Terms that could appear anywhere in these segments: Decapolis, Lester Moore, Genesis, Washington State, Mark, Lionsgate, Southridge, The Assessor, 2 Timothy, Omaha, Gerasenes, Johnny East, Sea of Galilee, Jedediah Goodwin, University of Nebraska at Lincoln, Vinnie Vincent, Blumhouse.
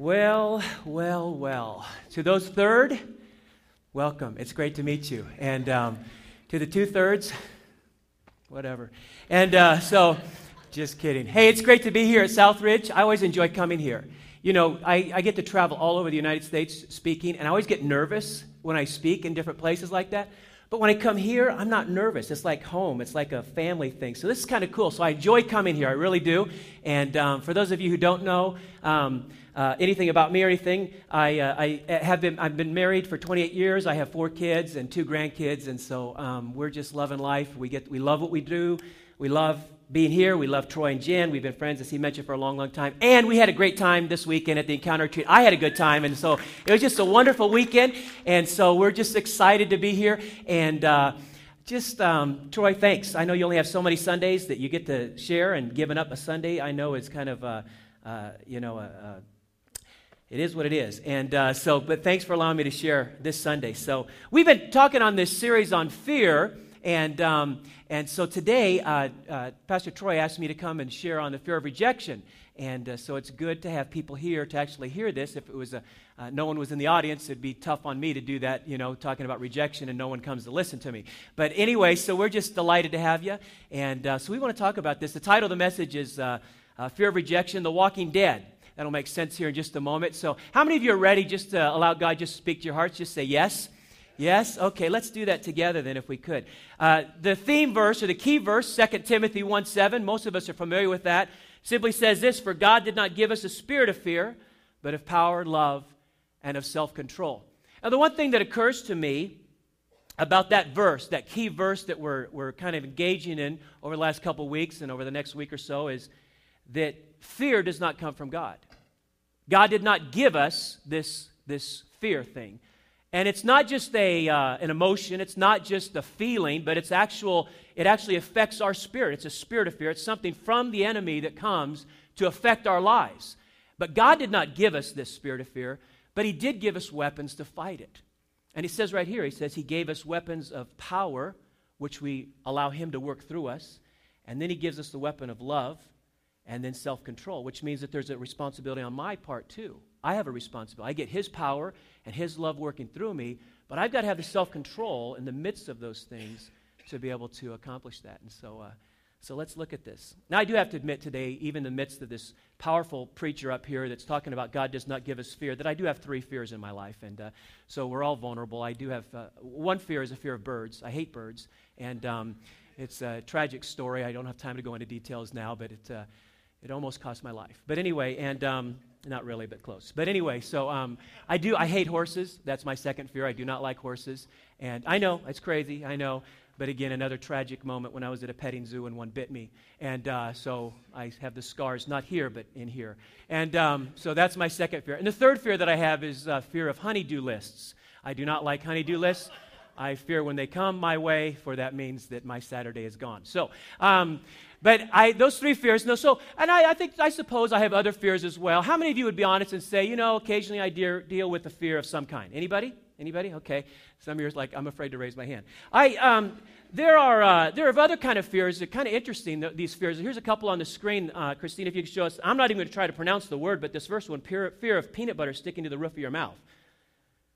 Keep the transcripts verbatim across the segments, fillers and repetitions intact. Well, well, well. To those third, welcome. It's great to meet you. And um, to the two-thirds, whatever. And uh, so, just kidding. Hey, it's great to be here at Southridge. I always enjoy coming here. You know, I, I get to travel all over the United States speaking, and I always get nervous when I speak in different places like that. But when I come here, I'm not nervous. It's like home. It's like a family thing. So this is kind of cool. So I enjoy coming here. I really do. And um, for those of you who don't know um, uh, anything about me or anything, I, uh, I have been, I've been married for twenty-eight years. I have four kids and two grandkids. And so um, we're just loving life. We get, we love what we do. We love being here. We love Troy and Jen. We've been friends, as he mentioned, for a long, long time. And we had a great time this weekend at the Encounter Retreat. I had a good time, and so it was just a wonderful weekend. And so we're just excited to be here. And uh, just, um, Troy, thanks. I know you only have so many Sundays that you get to share, and giving up a Sunday, I know, is kind of, uh, uh, you know, a... Uh, uh, It is what it is. And uh, so, but thanks for allowing me to share this Sunday. So we've been talking on this series on fear, and um, and so today uh, uh, Pastor Troy asked me to come and share on the fear of rejection. And uh, so it's good to have people here to actually hear this. If it was a, uh, no one was in the audience, it'd be tough on me to do that, you know, talking about rejection and no one comes to listen to me. But anyway, so we're just delighted to have you. And uh, so we want to talk about this. The title of the message is uh, uh, Fear of Rejection, The Walking Dead. That'll make sense here in just a moment. So how many of you are ready just to allow God just to speak to your hearts? Just say yes. Yes? Okay, let's do that together then if we could. Uh, the theme verse or the key verse, Second Timothy one seven, most of us are familiar with that, simply says this: for God did not give us a spirit of fear, but of power, love, and of self-control. Now the one thing that occurs to me about that verse, that key verse that we're, we're kind of engaging in over the last couple weeks and over the next week or so, is that fear does not come from God. God did not give us this, this fear thing. And it's not just a, uh, an emotion, it's not just a feeling, but it's actual, it actually affects our spirit. It's a spirit of fear. It's something from the enemy that comes to affect our lives. But God did not give us this spirit of fear, but He did give us weapons to fight it. And He says right here, He says He gave us weapons of power, which we allow Him to work through us. And then He gives us the weapon of love, and then self-control, which means that there's a responsibility on my part too. I have a responsibility. I get His power and His love working through me, but I've got to have the self-control in the midst of those things to be able to accomplish that. And so uh, so let's look at this. Now, I do have to admit today, even in the midst of this powerful preacher up here that's talking about God does not give us fear, that I do have three fears in my life, and uh, so we're all vulnerable. I do have, uh, one fear is a fear of birds. I hate birds, and um, it's a tragic story. I don't have time to go into details now, but it... Uh, It almost cost my life. But anyway, and um, not really, but close. But anyway, so um, I do, I hate horses. That's my second fear. I do not like horses. And I know, it's crazy, I know. But again, another tragic moment when I was at a petting zoo and one bit me. And uh, so I have the scars, not here, but in here. And um, so that's my second fear. And the third fear that I have is uh, fear of honey-do lists. I do not like honey-do lists. I fear when they come my way, for that means that my Saturday is gone. So, um, but I, those three fears, no, so, and I, I think, I suppose I have other fears as well. How many of you would be honest and say, you know, occasionally I de- deal with a fear of some kind? Anybody? Anybody? Okay. Some of you are like, I'm afraid to raise my hand. I, um, there are, uh, there are other kind of fears that are kind of interesting, th- these fears. Here's a couple on the screen, uh, Christine, if you could show us. I'm not even going to try to pronounce the word, but this first one, fear, fear of peanut butter sticking to the roof of your mouth.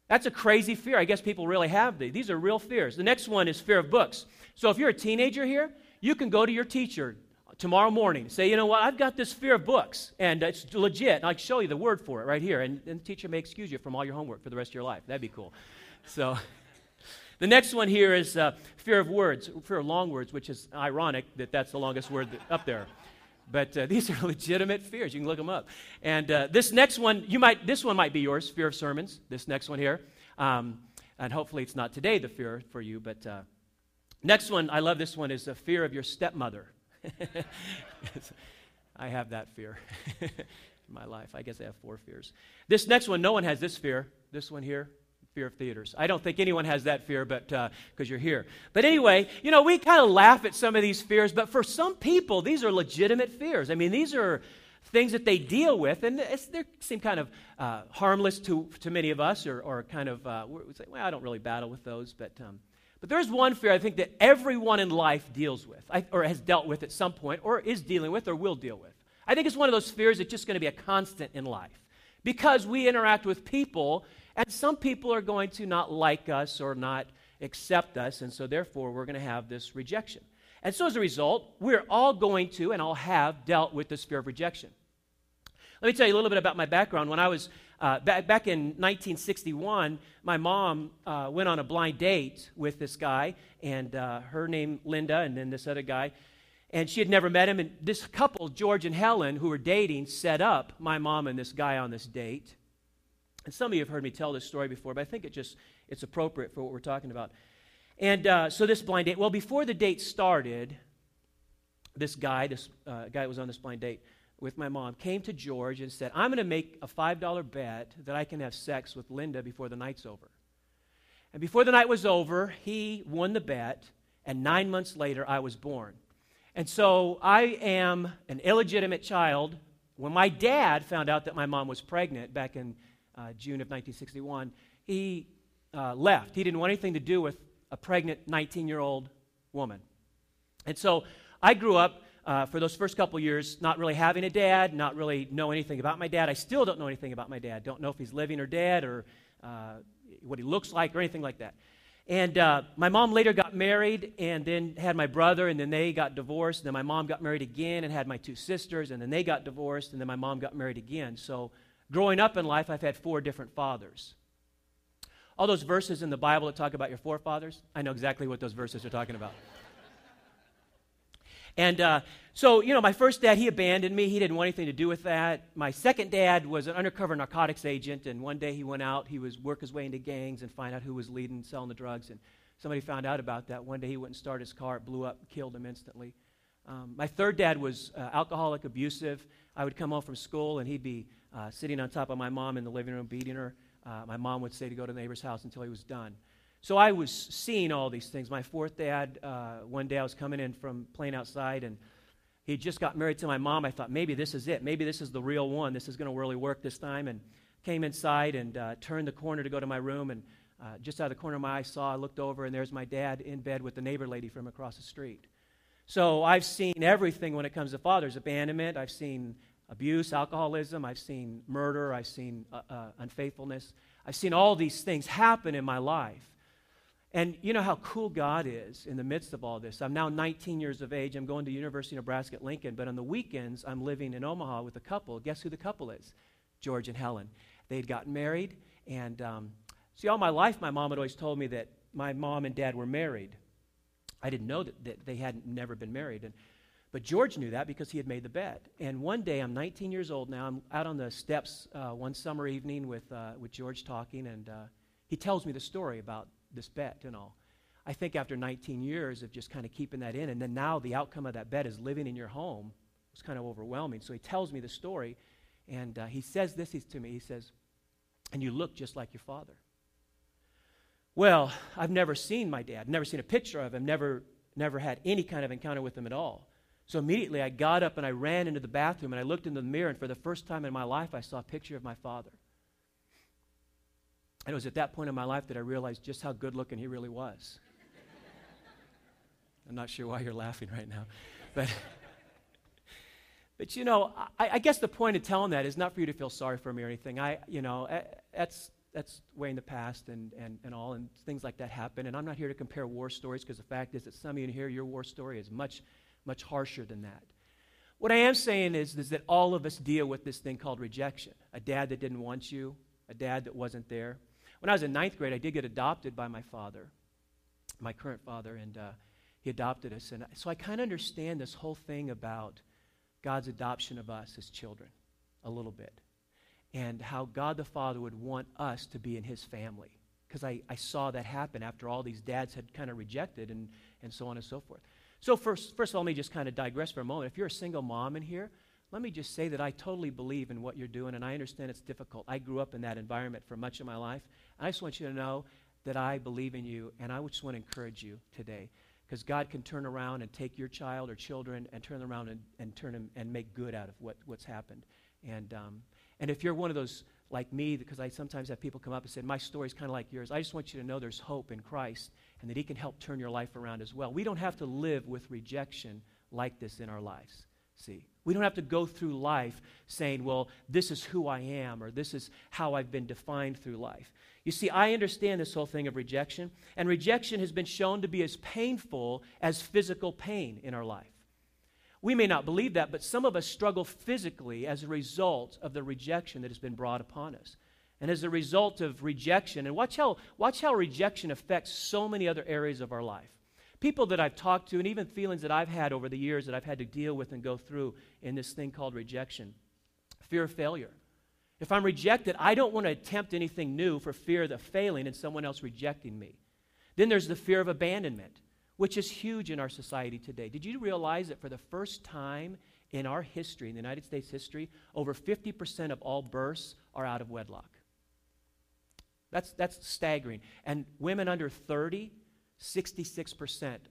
That's a crazy fear. I guess people really have these. These are real fears. The next one is fear of books. So if you're a teenager here, you can go to your teacher tomorrow morning and say, you know what, I've got this fear of books, and it's legit, and I can show you the word for it right here, and, and the teacher may excuse you from all your homework for the rest of your life. That'd be cool. So the next one here is uh, fear of words, fear of long words, which is ironic that that's the longest word that, up there. But uh, these are legitimate fears. You can look them up. And uh, this next one, you might, this one might be yours, fear of sermons, this next one here. Um, and hopefully it's not today, the fear for you. But uh, next one, I love this one, is the fear of your stepmother. I have that fear in my life. I guess I have four fears. This next one, no one has this fear. This one here. Fear of theaters. I don't think anyone has that fear, but because uh, you're here. But anyway, you know, we kind of laugh at some of these fears, but for some people, these are legitimate fears. I mean, these are things that they deal with, and it's, they seem kind of uh, harmless to, to many of us, or, or kind of, uh, we say, well, I don't really battle with those, but um, but there's one fear I think that everyone in life deals with, I, or has dealt with at some point, or is dealing with, or will deal with. I think it's one of those fears that's just going to be a constant in life. because we interact with people, and some people are going to not like us or not accept us, and so therefore we're going to have this rejection. And so as a result, we're all going to and all have dealt with the spirit of rejection. Let me tell you a little bit about my background. When I was uh, back, back in nineteen sixty-one, my mom uh, went on a blind date with this guy, and uh, her name Linda, and then this other guy, and she had never met him. And this couple, George and Helen, who were dating, set up my mom and this guy on this date. And some of you have heard me tell this story before, but I think it just it's appropriate for what we're talking about. And uh, so this blind date, well, before the date started, this guy, this uh, guy who was on this blind date with my mom, came to George and said, I'm going to make a five dollar bet that I can have sex with Linda before the night's over. And before the night was over, he won the bet, and nine months later, I was born. And so I am an illegitimate child. When my dad found out that my mom was pregnant back in uh, June of nineteen sixty-one, he uh, left. He didn't want anything to do with a pregnant nineteen-year-old woman. And so I grew up Uh, for those first couple years, not really having a dad, not really know anything about my dad. I still don't know anything about my dad. Don't know if he's living or dead or uh, what he looks like or anything like that. And uh, my mom later got married and then had my brother, and then they got divorced. And then my mom got married again and had my two sisters, and then they got divorced, and then my mom got married again. So growing up in life, I've had four different fathers. All those verses in the Bible that talk about your forefathers, I know exactly what those verses are talking about. And uh, so, you know, my first dad, he abandoned me. He didn't want anything to do with that. My second dad was an undercover narcotics agent, and one day he went out. He was work his way into gangs and find out who was leading, selling the drugs, and somebody found out about that. One day he wouldn't start his car. It blew up, killed him instantly. Um, my third dad was uh, alcoholic, abusive. I would come home from school, and he'd be uh, sitting on top of my mom in the living room, beating her. Uh, my mom would say to go to the neighbor's house until he was done. So I was seeing all these things. My fourth dad, uh, one day I was coming in from playing outside, and he just got married to my mom. I thought, maybe this is it. Maybe this is the real one. This is going to really work this time. And came inside and uh, turned the corner to go to my room, and uh, just out of the corner of my eye saw, I looked over, and there's my dad in bed with the neighbor lady from across the street. So I've seen everything when it comes to fathers. Abandonment. I've seen abuse, alcoholism. I've seen murder. I've seen uh, uh, unfaithfulness. I've seen all these things happen in my life. And you know how cool God is in the midst of all this. I'm now nineteen years of age. I'm going to University of Nebraska at Lincoln, but on the weekends, I'm living in Omaha with a couple. Guess who the couple is? George and Helen. They'd gotten married, and um, see, all my life, my mom had always told me that my mom and dad were married. I didn't know that, that they hadn't never been married, and but George knew that because he had made the bet. And one day, I'm nineteen years old now. I'm out on the steps uh, one summer evening with, uh, with George talking, and uh, he tells me the story about this bet and all. I think after nineteen years of just kind of keeping that in, and then now the outcome of that bet is living in your home, was kind of overwhelming. So he tells me the story, and uh, he says this to me. He says, and you look just like your father. Well, I've never seen my dad, never seen a picture of him, never, never had any kind of encounter with him at all. So immediately I got up and I ran into the bathroom and I looked in the mirror, and for the first time in my life I saw a picture of my father. And it was at that point in my life that I realized just how good-looking he really was. I'm not sure why you're laughing right now. But, but you know, I, I guess the point of telling that is not for you to feel sorry for me or anything. I, you know, I, that's that's way in the past and, and, and all, and things like that happen. And I'm not here to compare war stories, because the fact is that some of you in here, your war story is much, much harsher than that. What I am saying is, is that all of us deal with this thing called rejection. A dad that didn't want you, a dad that wasn't there. When I was in ninth grade, I did get adopted by my father, my current father, and uh, he adopted us. And so I kind of understand this whole thing about God's adoption of us as children a little bit, and how God the Father would want us to be in his family, because I, I saw that happen after all these dads had kind of rejected and, and so on and so forth. So first, first of all, let me just kind of digress for a moment. If you're a single mom in here, let me just say that I totally believe in what you're doing, and I understand it's difficult. I grew up in that environment for much of my life. I just want you to know that I believe in you, and I just want to encourage you today, because God can turn around and take your child or children and turn them around and, and turn them and make good out of what, what's happened. And um, and if you're one of those like me, because I sometimes have people come up and say, my story's kind of like yours, I just want you to know there's hope in Christ and that he can help turn your life around as well. We don't have to live with rejection like this in our lives. See? We don't have to go through life saying, well, this is who I am, or this is how I've been defined through life. You see, I understand this whole thing of rejection, and rejection has been shown to be as painful as physical pain in our life. We may not believe that, but some of us struggle physically as a result of the rejection that has been brought upon us. And as a result of rejection, and watch how, watch how rejection affects so many other areas of our life. People that I've talked to, and even feelings that I've had over the years that I've had to deal with and go through in this thing called rejection. Fear of failure. If I'm rejected, I don't want to attempt anything new for fear of failing and someone else rejecting me. Then there's the fear of abandonment, which is huge in our society today. Did you realize that for the first time in our history, in the United States history, over fifty percent of all births are out of wedlock? That's, that's staggering. And women under thirty, sixty-six percent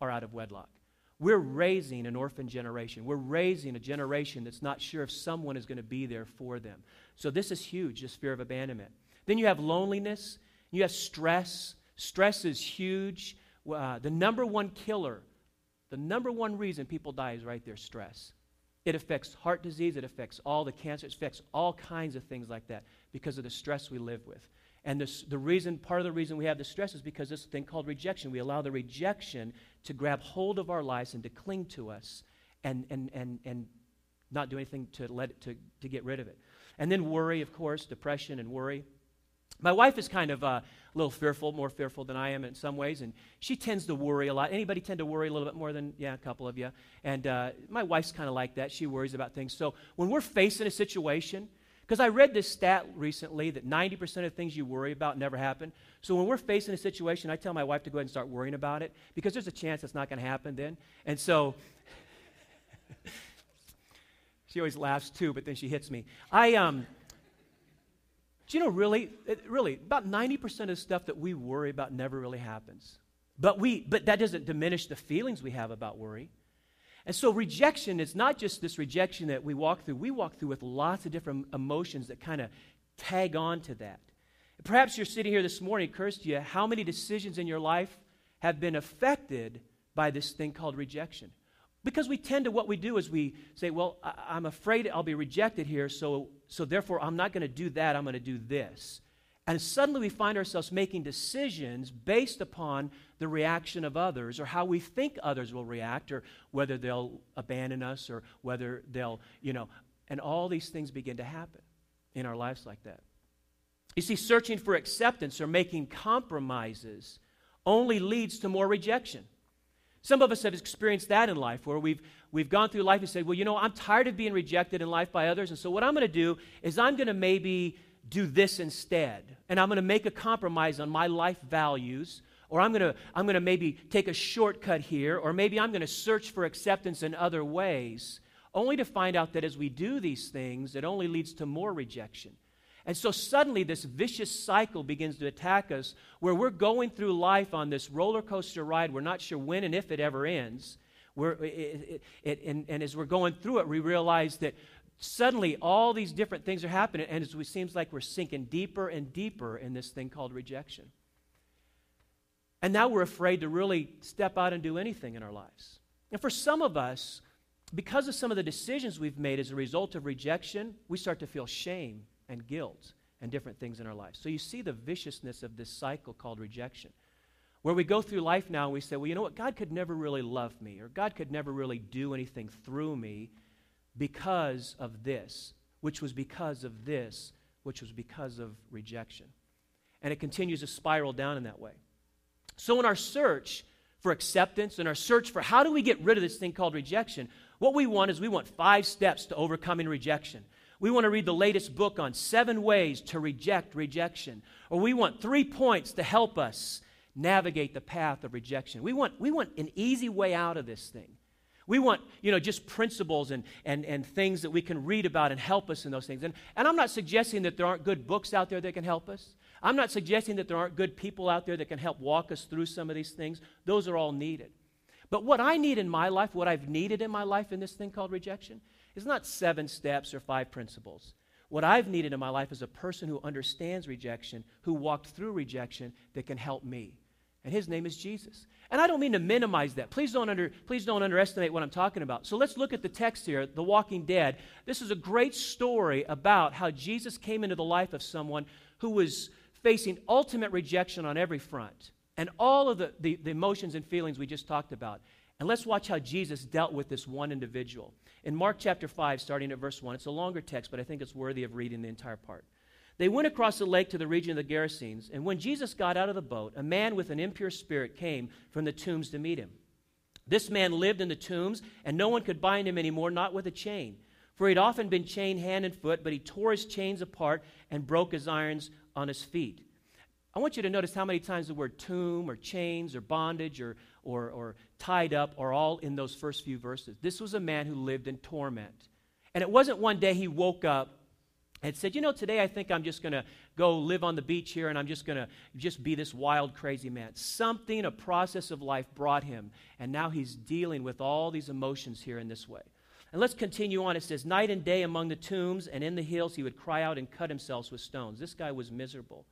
are out of wedlock. We're raising an orphan generation. We're raising a generation that's not sure if someone is going to be there for them. So this is huge, this fear of abandonment. Then you have loneliness. You have stress. Stress is huge. Uh, the number one killer, the number one reason people die is right there, stress. It affects heart disease. It affects all the cancer. It affects all kinds of things like that because of the stress we live with. And this, the reason, part of the reason we have the stress is because this thing called rejection. We allow the rejection to grab hold of our lives and to cling to us and, and, and, and not do anything to, let it, to, to get rid of it. And then worry, of course, depression and worry. My wife is kind of uh, a little fearful, more fearful than I am in some ways, and she tends to worry a lot. Anybody tend to worry a little bit more than, yeah, a couple of you? And uh, my wife's kind of like that. She worries about things. So when we're facing a situation, because I read this stat recently that ninety percent of things you worry about never happen. So when we're facing a situation, I tell my wife to go ahead and start worrying about it because there's a chance it's not going to happen then. And so she always laughs too, but then she hits me. I, um, do you know, really, it, really, about ninety percent of the stuff that we worry about never really happens. But we, but that doesn't diminish the feelings we have about worry. And so rejection is not just this rejection that we walk through. We walk through with lots of different emotions that kind of tag on to that. Perhaps you're sitting here this morning, it occurs to you, how many decisions in your life have been affected by this thing called rejection? Because we tend to, what we do is we say, well, I- I'm afraid I'll be rejected here, so, so therefore I'm not going to do that, I'm going to do this. And suddenly we find ourselves making decisions based upon the reaction of others or how we think others will react or whether they'll abandon us or whether they'll, you know, and all these things begin to happen in our lives like that. You see, searching for acceptance or making compromises only leads to more rejection. Some of us have experienced that in life where we've we've gone through life and said, well, you know, I'm tired of being rejected in life by others, and so what I'm going to do is I'm going to maybe do this instead, and I'm going to make a compromise on my life values, or I'm going to I'm going to maybe take a shortcut here, or maybe I'm going to search for acceptance in other ways, only to find out that as we do these things, it only leads to more rejection. And so suddenly this vicious cycle begins to attack us where we're going through life on this roller coaster ride. We're not sure when and if it ever ends. We're, it, it, it, and, and as we're going through it, we realize that suddenly, all these different things are happening, and it seems like we're sinking deeper and deeper in this thing called rejection. And now we're afraid to really step out and do anything in our lives. And for some of us, because of some of the decisions we've made as a result of rejection, we start to feel shame and guilt and different things in our lives. So you see the viciousness of this cycle called rejection, where we go through life now and we say, well, you know what? God could never really love me, or God could never really do anything through me, because of this, which was because of this, which was because of rejection. And it continues to spiral down in that way. So in our search for acceptance, in our search for how do we get rid of this thing called rejection, what we want is we want five steps to overcoming rejection. We want to read the latest book on seven ways to reject rejection. Or we want three points to help us navigate the path of rejection. We want, we want an easy way out of this thing. We want, you know, just principles and, and, and things that we can read about and help us in those things. And, and I'm not suggesting that there aren't good books out there that can help us. I'm not suggesting that there aren't good people out there that can help walk us through some of these things. Those are all needed. But what I need in my life, what I've needed in my life in this thing called rejection, is not seven steps or five principles. What I've needed in my life is a person who understands rejection, who walked through rejection, that can help me and his name is Jesus. And I don't mean to minimize that. Please don't, under, please don't underestimate what I'm talking about. So let's look at the text here, The Walking Dead. This is a great story about how Jesus came into the life of someone who was facing ultimate rejection on every front and all of the, the, the emotions and feelings we just talked about. And let's watch how Jesus dealt with this one individual. In Mark chapter five, starting at verse one, it's a longer text, but I think it's worthy of reading the entire part. They went across the lake to the region of the Gerasenes, and when Jesus got out of the boat, a man with an impure spirit came from the tombs to meet him. This man lived in the tombs, and no one could bind him anymore, not with a chain. For he'd often been chained hand and foot, but he tore his chains apart and broke his irons on his feet. I want you to notice how many times the word tomb or chains or bondage or, or, or tied up are all in those first few verses. This was a man who lived in torment. And it wasn't one day he woke up and said, you know, today I think I'm just going to go live on the beach here and I'm just going to just be this wild, crazy man. Something, a process of life brought him, and now he's dealing with all these emotions here in this way. And let's continue on. It says, night and day among the tombs and in the hills he would cry out and cut himself with stones. This guy was miserable.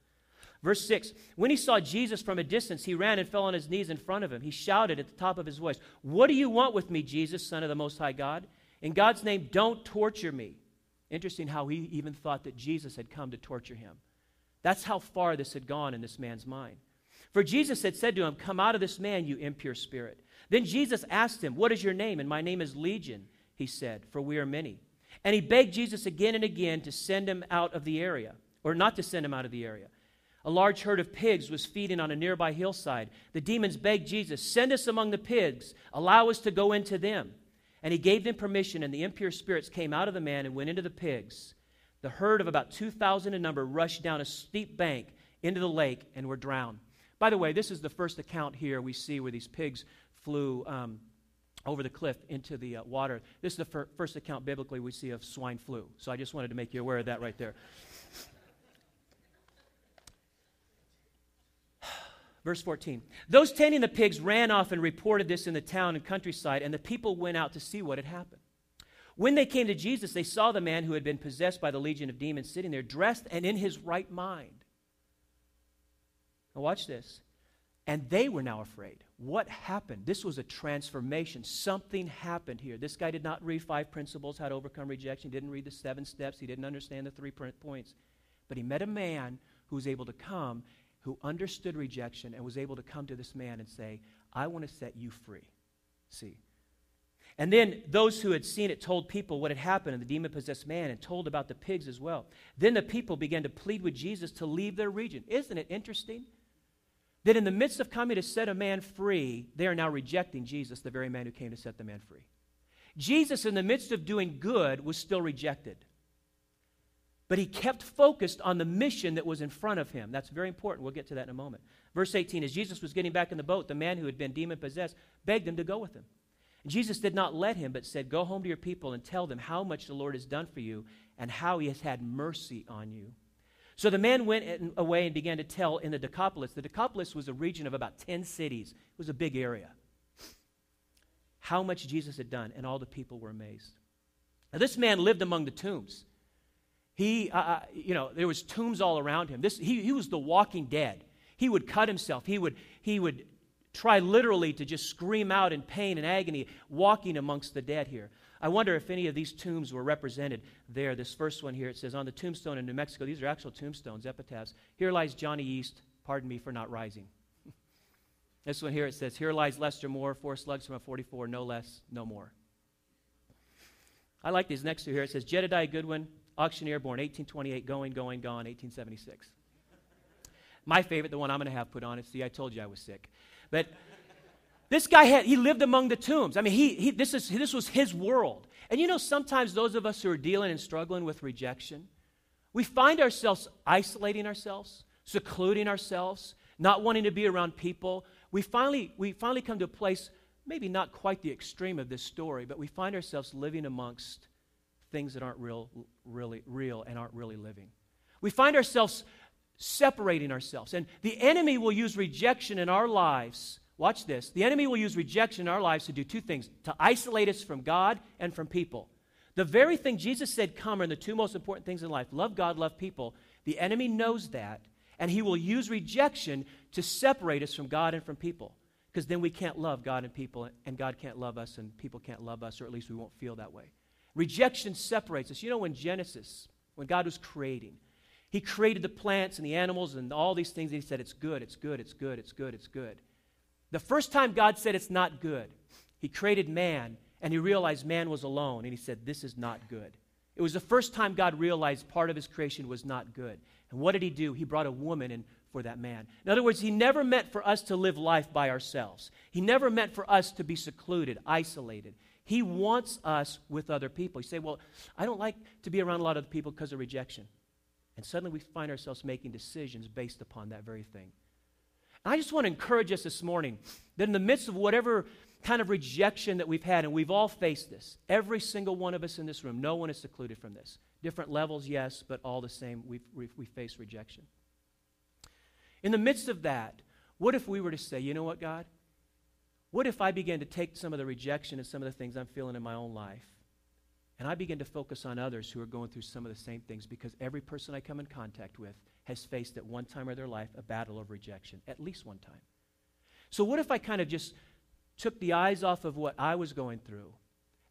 Verse six, when he saw Jesus from a distance, he ran and fell on his knees in front of him. He shouted at the top of his voice, what do you want with me, Jesus, Son of the Most High God? In God's name, don't torture me. Interesting how he even thought that Jesus had come to torture him. That's how far this had gone in this man's mind. For Jesus had said to him, come out of this man, you impure spirit. Then Jesus asked him, what is your name? And my name is Legion, he said, for we are many. And he begged Jesus again and again to send him out of the area, or not to send him out of the area. A large herd of pigs was feeding on a nearby hillside. The demons begged Jesus, send us among the pigs, allow us to go into them. And he gave them permission, and the impure spirits came out of the man and went into the pigs. The herd of about two thousand in number rushed down a steep bank into the lake and were drowned. By the way, this is the first account here we see where these pigs flew um, over the cliff into the uh, water. This is the fir- first account biblically we see of swine flu. So I just wanted to make you aware of that right there. Verse fourteen, those tending the pigs ran off and reported this in the town and countryside, and the people went out to see what had happened. When they came to Jesus, they saw the man who had been possessed by the legion of demons sitting there, dressed and in his right mind. Now watch this. And they were now afraid. What happened? This was a transformation. Something happened here. This guy did not read five principles, how to overcome rejection, didn't read the seven steps, he didn't understand the three points. But he met a man who was able to come who understood rejection and was able to come to this man and say, I want to set you free. See? And then those who had seen it told people what had happened, and the demon-possessed man, and told about the pigs as well. Then the people began to plead with Jesus to leave their region. Isn't it interesting that in the midst of coming to set a man free, they are now rejecting Jesus, the very man who came to set the man free? Jesus, in the midst of doing good, was still rejected. But he kept focused on the mission that was in front of him. That's very important. We'll get to that in a moment. Verse eighteen, as Jesus was getting back in the boat, the man who had been demon-possessed begged him to go with him. And Jesus did not let him, but said, go home to your people and tell them how much the Lord has done for you and how he has had mercy on you. So the man went away and began to tell in the Decapolis. The Decapolis was a region of about ten cities. It was a big area. How much Jesus had done, and all the people were amazed. Now this man lived among the tombs. He, uh, you know, there was tombs all around him. This, he, he was the walking dead. He would cut himself. He would, he would try literally to just scream out in pain and agony, walking amongst the dead here. I wonder if any of these tombs were represented there. This first one here, it says, on the tombstone in New Mexico, these are actual tombstones, epitaphs. Here lies Johnny East, pardon me for not rising. This one here, it says, here lies Lester Moore, four slugs from a forty-four, no less, no more. I like these next two here. It says, Jedediah Goodwin, auctioneer, born eighteen twenty-eight, going, going, gone, eighteen seventy-six. My favorite, the one I'm going to have put on it. See, I told you I was sick. But this guy, had, he lived among the tombs. I mean, he, he this is this was his world. And you know, sometimes those of us who are dealing and struggling with rejection, we find ourselves isolating ourselves, secluding ourselves, not wanting to be around people. We finally, we finally come to a place, maybe not quite the extreme of this story, but we find ourselves living amongst things that aren't real, really real and aren't really living. We find ourselves separating ourselves. And the enemy will use rejection in our lives. Watch this. The enemy will use rejection in our lives to do two things, to isolate us from God and from people. The very thing Jesus said, come, are the two most important things in life. Love God, love people. The enemy knows that, and he will use rejection to separate us from God and from people, because then we can't love God and people, and God can't love us, and people can't love us, or at least we won't feel that way. Rejection separates us. You know, in Genesis, when God was creating, he created the plants and the animals and all these things, and he said, it's good, it's good, it's good, it's good, it's good. The first time God said it's not good, he created man, and he realized man was alone, and he said, this is not good. It was the first time God realized part of his creation was not good. And what did he do? He brought a woman in for that man. In other words, he never meant for us to live life by ourselves. He never meant for us to be secluded, isolated. He wants us with other people. You say, well, I don't like to be around a lot of people because of rejection. And suddenly we find ourselves making decisions based upon that very thing. And I just want to encourage us this morning that in the midst of whatever kind of rejection that we've had, and we've all faced this, every single one of us in this room, no one is secluded from this. Different levels, yes, but all the same, we've, we've, we face rejection. In the midst of that, what if we were to say, you know what, God? What if I began to take some of the rejection and some of the things I'm feeling in my own life, and I begin to focus on others who are going through some of the same things, because every person I come in contact with has faced at one time or their life a battle of rejection, at least one time. So what if I kind of just took the eyes off of what I was going through,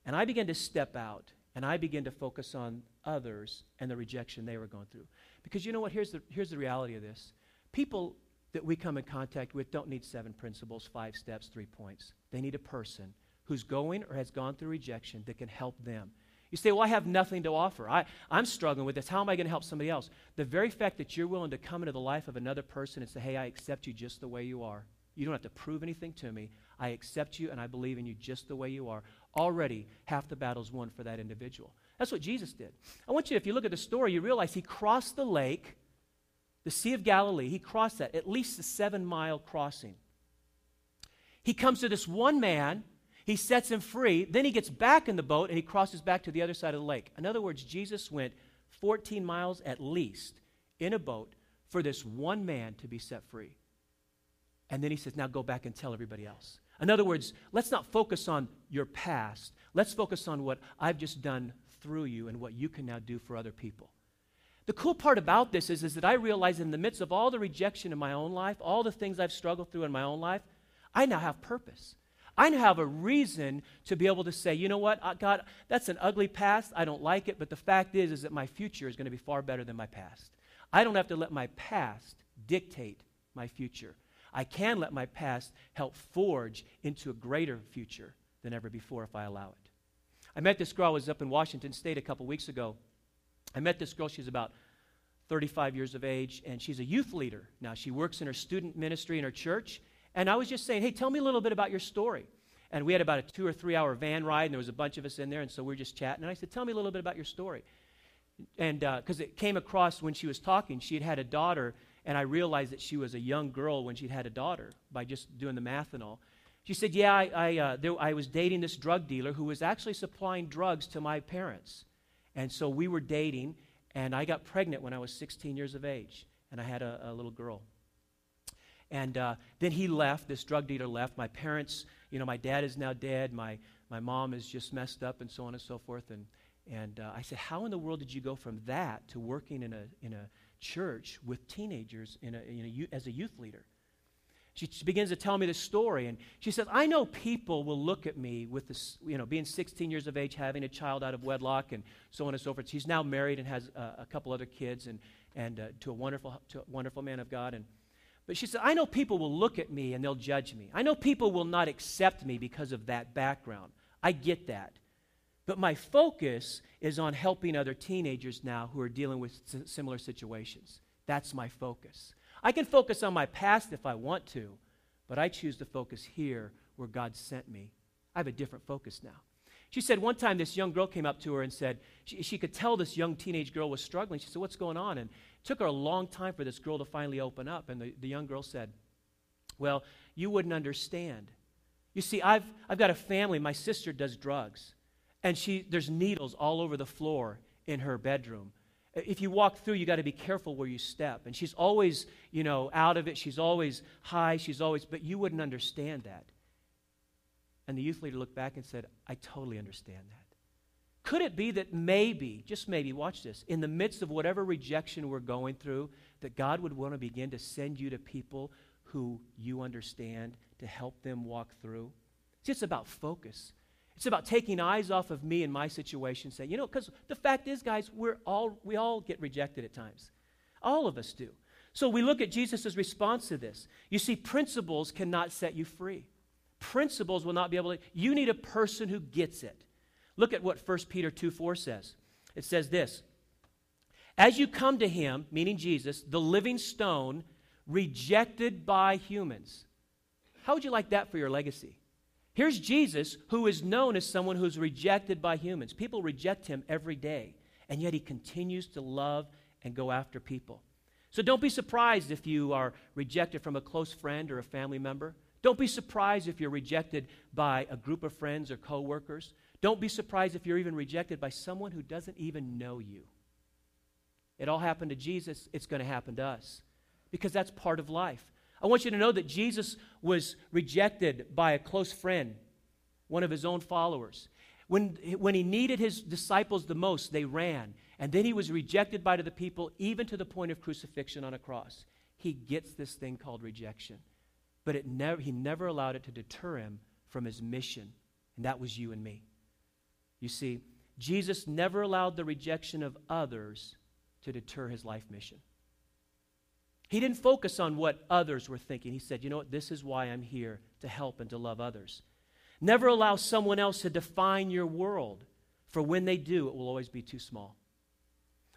and I began to step out, and I began to focus on others and the rejection they were going through? Because you know what? Here's the, here's the reality of this. People that we come in contact with don't need seven principles, five steps, three points. They need a person who's going or has gone through rejection that can help them. You say, well, I have nothing to offer. I, I'm struggling with this. How am I going to help somebody else? The very fact that you're willing to come into the life of another person and say, hey, I accept you just the way you are. You don't have to prove anything to me. I accept you, and I believe in you just the way you are. Already, half the battle's won for that individual. That's what Jesus did. I want you, if you look at the story, you realize he crossed the lake, the Sea of Galilee. He crossed that, at least a seven-mile crossing. He comes to this one man. He sets him free. Then he gets back in the boat, and he crosses back to the other side of the lake. In other words, Jesus went fourteen miles at least in a boat for this one man to be set free. And then he says, now go back and tell everybody else. In other words, let's not focus on your past. Let's focus on what I've just done through you and what you can now do for other people. The cool part about this is, is that I realize in the midst of all the rejection in my own life, all the things I've struggled through in my own life, I now have purpose. I now have a reason to be able to say, you know what, God, that's an ugly past. I don't like it, but the fact is, is that my future is going to be far better than my past. I don't have to let my past dictate my future. I can let my past help forge into a greater future than ever before if I allow it. I met this girl. I was up in Washington State a couple weeks ago. I met this girl. She's about thirty-five years of age, and she's a youth leader. Now, she works in her student ministry in her church, and I was just saying, hey, tell me a little bit about your story. And we had about a two- or three-hour van ride, and there was a bunch of us in there, and so we were just chatting. And I said, tell me a little bit about your story. And because uh, it came across when she was talking, she had had a daughter. And I realized that she was a young girl when she'd had a daughter by just doing the math and all. She said, yeah, I, I, uh, there, I was dating this drug dealer who was actually supplying drugs to my parents. And so we were dating, and I got pregnant when I was sixteen years of age, and I had a, a little girl. And uh, then he left, this drug dealer left. My parents, you know, my dad is now dead. My, my mom is just messed up and so on and so forth. And, and uh, I said, how in the world did you go from that to working in a in a church with teenagers in a, in a, as a youth leader? She, she begins to tell me this story, and she says, I know people will look at me with this, you know, being sixteen years of age, having a child out of wedlock, and so on and so forth. She's now married and has uh, a couple other kids, and and uh, to a wonderful to a wonderful man of God. And but she said, I know people will look at me and they'll judge me. I know people will not accept me because of that background. I get that. But my focus is on helping other teenagers now who are dealing with s- similar situations. That's my focus. I can focus on my past if I want to, but I choose to focus here where God sent me. I have a different focus now. She said one time this young girl came up to her and said, she, she could tell this young teenage girl was struggling. She said, what's going on? And it took her a long time for this girl to finally open up. And the, the young girl said, well, you wouldn't understand. You see, I've, I've got a family. My sister does drugs. And she, there's needles all over the floor in her bedroom. If you walk through, you got to be careful where you step. And she's always, you know, out of it. She's always high. She's always, but you wouldn't understand that. And the youth leader looked back and said, I totally understand that. Could it be that maybe, just maybe, watch this, in the midst of whatever rejection we're going through, that God would want to begin to send you to people who you understand to help them walk through? See, it's about focus. It's about taking eyes off of me and my situation, saying, you know, because the fact is, guys, we're all, we all get rejected at times. All of us do. So we look at Jesus' response to this. You see, principles cannot set you free. Principles will not be able to, you need a person who gets it. Look at what First Peter two four says. It says this, as you come to him, meaning Jesus, the living stone, rejected by humans. How would you like that for your legacy? Here's Jesus, who is known as someone who's rejected by humans. People reject him every day, and yet he continues to love and go after people. So don't be surprised if you are rejected from a close friend or a family member. Don't be surprised if you're rejected by a group of friends or coworkers. Don't be surprised if you're even rejected by someone who doesn't even know you. It all happened to Jesus. It's going to happen to us because that's part of life. I want you to know that Jesus was rejected by a close friend, one of his own followers. When, when he needed his disciples the most, they ran. And then he was rejected by the people, even to the point of crucifixion on a cross. He gets this thing called rejection. But it never, he never allowed it to deter him from his mission. And that was you and me. You see, Jesus never allowed the rejection of others to deter his life mission. He didn't focus on what others were thinking. He said, you know what, this is why I'm here, to help and to love others. Never allow someone else to define your world, for when they do, it will always be too small.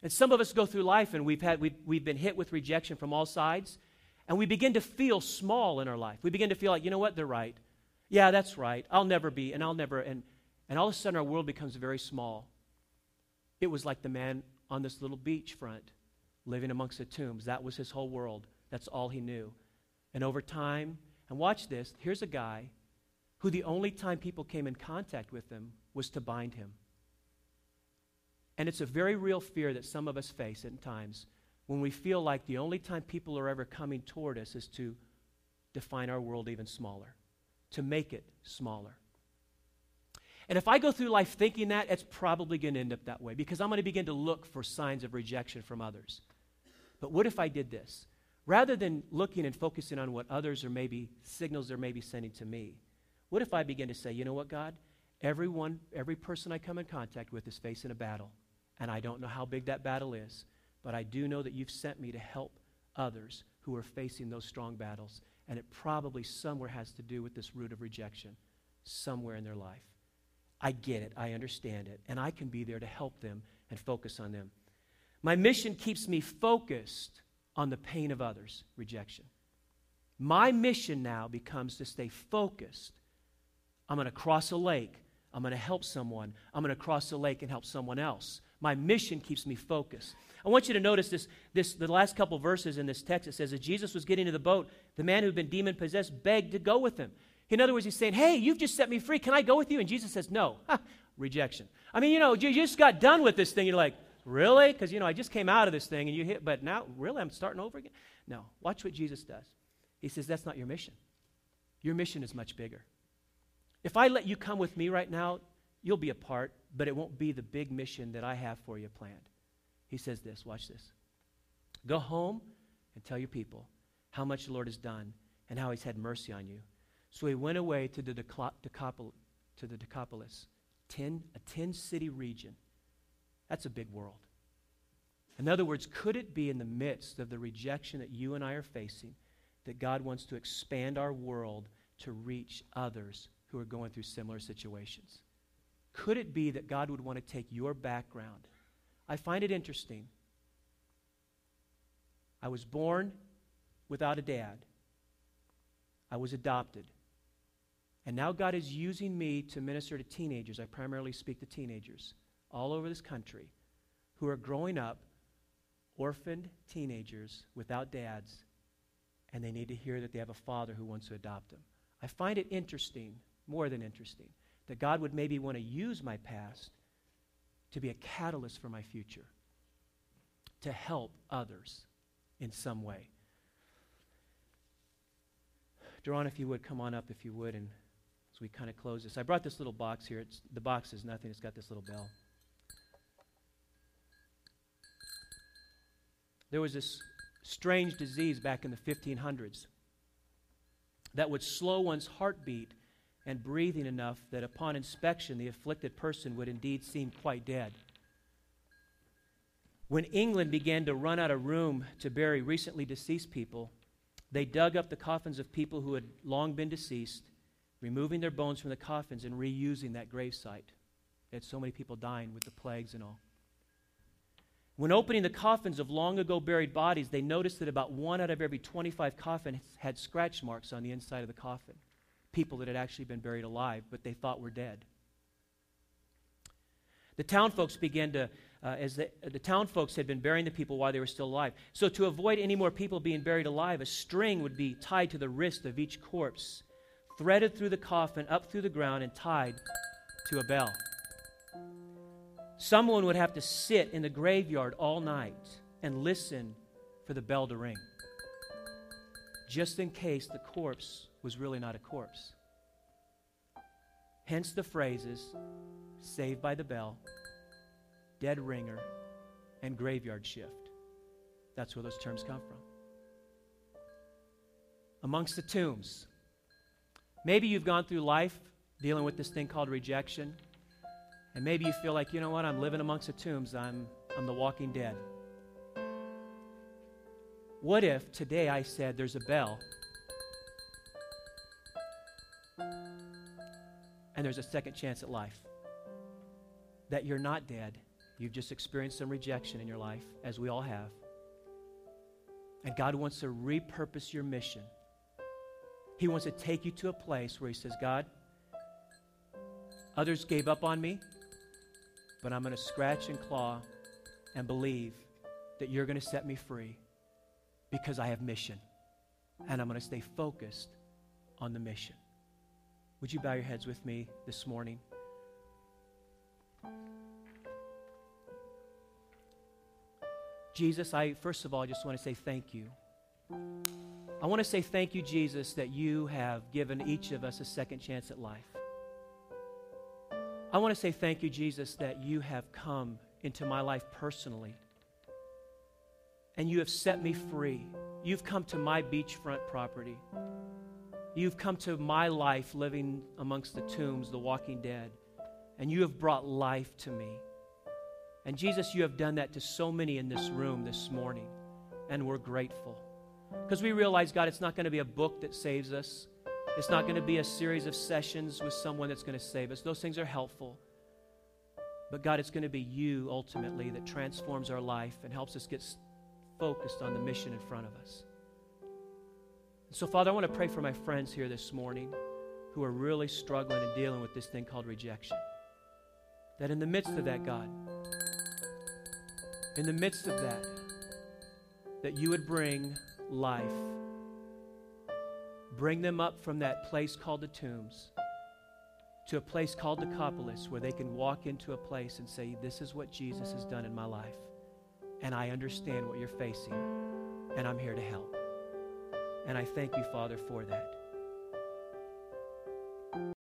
And some of us go through life and we've had, we've, we've been hit with rejection from all sides, and we begin to feel small in our life. We begin to feel like, you know what, they're right. Yeah, that's right. I'll never be, and I'll never, and, and all of a sudden our world becomes very small. It was like the man on this little beach front, living amongst the tombs. That was his whole world. That's all he knew. And over time, and watch this, here's a guy who the only time people came in contact with him was to bind him. And it's a very real fear that some of us face at times when we feel like the only time people are ever coming toward us is to define our world even smaller, to make it smaller. And if I go through life thinking that, it's probably going to end up that way because I'm going to begin to look for signs of rejection from others. But what if I did this? Rather than looking and focusing on what others are maybe, signals they're maybe sending to me, what if I begin to say, you know what, God, everyone, every person I come in contact with is facing a battle, and I don't know how big that battle is, but I do know that you've sent me to help others who are facing those strong battles, and it probably somewhere has to do with this root of rejection somewhere in their life. I get it, I understand it, and I can be there to help them and focus on them. My mission keeps me focused on the pain of others, rejection. My mission now becomes to stay focused. I'm going to cross a lake. I'm going to help someone. I'm going to cross a lake and help someone else. My mission keeps me focused. I want you to notice this, this the last couple verses in this text. It says, as Jesus was getting to the boat, the man who'd been demon-possessed begged to go with him. In other words, he's saying, hey, you've just set me free. Can I go with you? And Jesus says, no. Ha, rejection. I mean, you know, you just got done with this thing. You're like, really? Because, you know, I just came out of this thing, and you hit, but now, really, I'm starting over again? No. Watch what Jesus does. He says, that's not your mission. Your mission is much bigger. If I let you come with me right now, you'll be a part, but it won't be the big mission that I have for you planned. He says this. Watch this. Go home and tell your people how much the Lord has done and how he's had mercy on you. So he went away to the Decapolis, to the Decapolis, ten, a ten-city region. That's a big world. In other words, could it be in the midst of the rejection that you and I are facing that God wants to expand our world to reach others who are going through similar situations? Could it be that God would want to take your background? I find it interesting. I was born without a dad. I was adopted. And now God is using me to minister to teenagers. I primarily speak to teenagers all over this country who are growing up, orphaned teenagers without dads, and they need to hear that they have a father who wants to adopt them. I find it interesting, more than interesting, that God would maybe want to use my past to be a catalyst for my future, to help others in some way. Daron, if you would, come on up if you would, and as we kind of close this. I brought this little box here. It's, the box is nothing. It's got this little bell. there was this strange disease back in the fifteen hundreds that would slow one's heartbeat and breathing enough that upon inspection the afflicted person would indeed seem quite dead. When England began to run out of room to bury recently deceased people, they dug up the coffins of people who had long been deceased, removing their bones from the coffins and reusing that gravesite. They had so many people dying with the plagues and all. When opening the coffins of long ago buried bodies, they noticed that about one out of every twenty-five coffins had scratch marks on the inside of the coffin. People that had actually been buried alive, but they thought were dead. The town folks began to, uh, as the, the town folks had been burying the people while they were still alive. So to avoid any more people being buried alive, a string would be tied to the wrist of each corpse, threaded through the coffin, up through the ground, and tied to a bell. Someone would have to sit in the graveyard all night and listen for the bell to ring, just in case the corpse was really not a corpse. Hence the phrases, saved by the bell, dead ringer, and graveyard shift. That's where those terms come from. Amongst the tombs, maybe you've gone through life dealing with this thing called rejection, and maybe you feel like, you know what, I'm living amongst the tombs, I'm, I'm the walking dead. What if today I said there's a bell and there's a second chance at life? That you're not dead, you've just experienced some rejection in your life, as we all have. And God wants to repurpose your mission. He wants to take you to a place where he says, God, others gave up on me, but I'm going to scratch and claw and believe that you're going to set me free because I have mission, and I'm going to stay focused on the mission. Would you bow your heads with me this morning? Jesus, I first of all just want to say thank you. I want to say thank you, Jesus, that you have given each of us a second chance at life. I want to say thank you, Jesus, that you have come into my life personally and you have set me free. You've come to my beachfront property. You've come to my life living amongst the tombs, the walking dead, and you have brought life to me. And Jesus, you have done that to so many in this room this morning, and we're grateful. Because we realize, God, it's not going to be a book that saves us. It's not going to be a series of sessions with someone that's going to save us. Those things are helpful. But God, it's going to be you ultimately that transforms our life and helps us get focused on the mission in front of us. And so, Father, I want to pray for my friends here this morning who are really struggling and dealing with this thing called rejection. That in the midst of that, God, in the midst of that, that you would bring life. Bring them up from that place called the tombs to a place called Decapolis, where they can walk into a place and say, this is what Jesus has done in my life, and I understand what you're facing, and I'm here to help. And I thank you, Father, for that.